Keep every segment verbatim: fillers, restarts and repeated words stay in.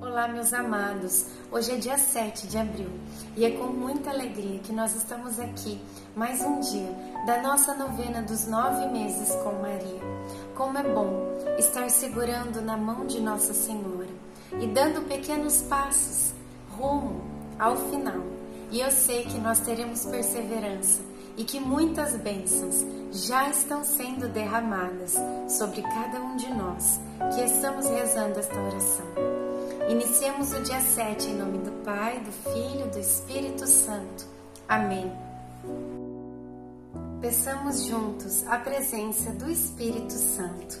Olá, meus amados, hoje é dia sete de abril e é com muita alegria que nós estamos aqui mais um dia da nossa novena dos nove meses com Maria. Como é bom estar segurando na mão de Nossa Senhora e dando pequenos passos rumo ao final. E eu sei que nós teremos perseverança e que muitas bênçãos já estão sendo derramadas sobre cada um de nós que estamos rezando esta oração. Iniciemos o dia sete em nome do Pai, do Filho e do Espírito Santo. Amém. Peçamos juntos a presença do Espírito Santo.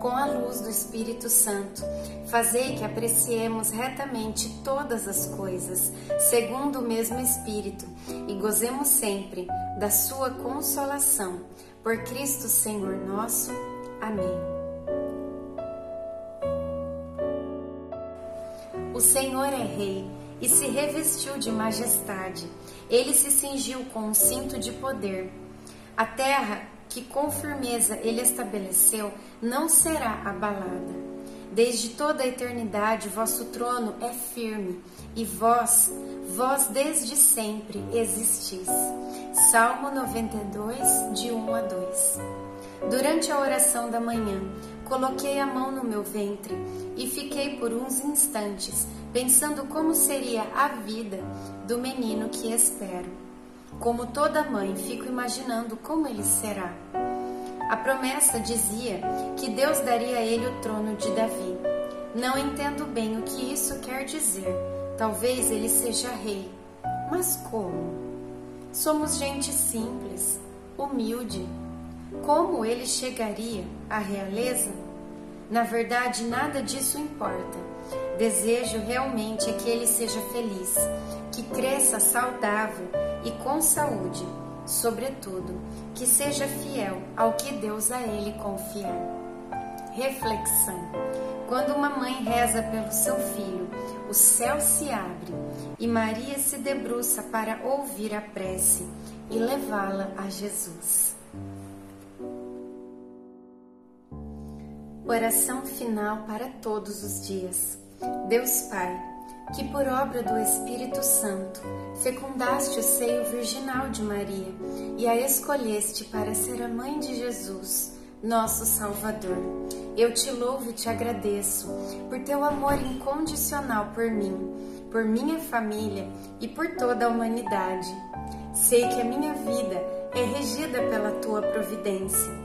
com a luz do Espírito Santo, fazei que apreciemos retamente todas as coisas, segundo o mesmo Espírito, e gozemos sempre da sua consolação. Por Cristo Senhor nosso. Amém. O Senhor é Rei e se revestiu de majestade. Ele se cingiu com um cinto de poder. A terra que com firmeza ele estabeleceu não será abalada. Desde toda a eternidade vosso trono é firme, e vós, vós desde sempre existis. Salmo noventa e dois, de um a dois. Durante a oração da manhã, coloquei a mão no meu ventre e fiquei por uns instantes pensando como seria a vida do menino que espero. Como toda mãe, fico imaginando como ele será. A promessa dizia que Deus daria a ele o trono de Davi. Não entendo bem o que isso quer dizer. Talvez ele seja rei. Mas como? Somos gente simples, humilde. Como ele chegaria à realeza? Na verdade, nada disso importa. Desejo realmente é que ele seja feliz, que cresça saudável e com saúde, sobretudo, que seja fiel ao que Deus a ele confiar. Reflexão: quando uma mãe reza pelo seu filho, o céu se abre e Maria se debruça para ouvir a prece e levá-la a Jesus. Oração final para todos os dias. Deus Pai, que por obra do Espírito Santo fecundaste o seio virginal de Maria e a escolheste para ser a mãe de Jesus, nosso Salvador. Eu te louvo e te agradeço por teu amor incondicional por mim, por minha família e por toda a humanidade. Sei que a minha vida é regida pela tua providência.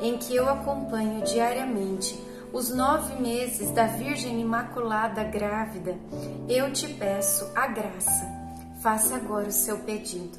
em que eu acompanho diariamente os nove meses da Virgem Imaculada grávida, eu te peço a graça. Faça agora o seu pedido.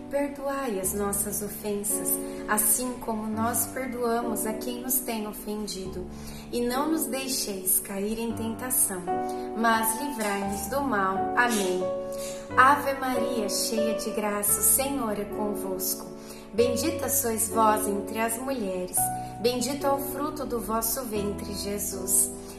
Perdoai as nossas ofensas, assim como nós perdoamos a quem nos tem ofendido. E não nos deixeis cair em tentação, mas livrai-nos do mal. Amém. Ave Maria, cheia de graça, o Senhor é convosco. Bendita sois vós entre as mulheres, bendito é o fruto do vosso ventre, Jesus.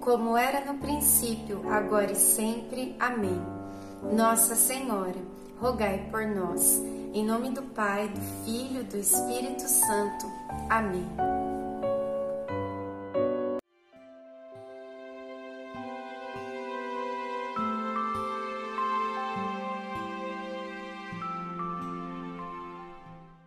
como era no princípio, agora e sempre. Amém. Nossa Senhora, rogai por nós. Em nome do Pai, do Filho e do Espírito Santo. Amém.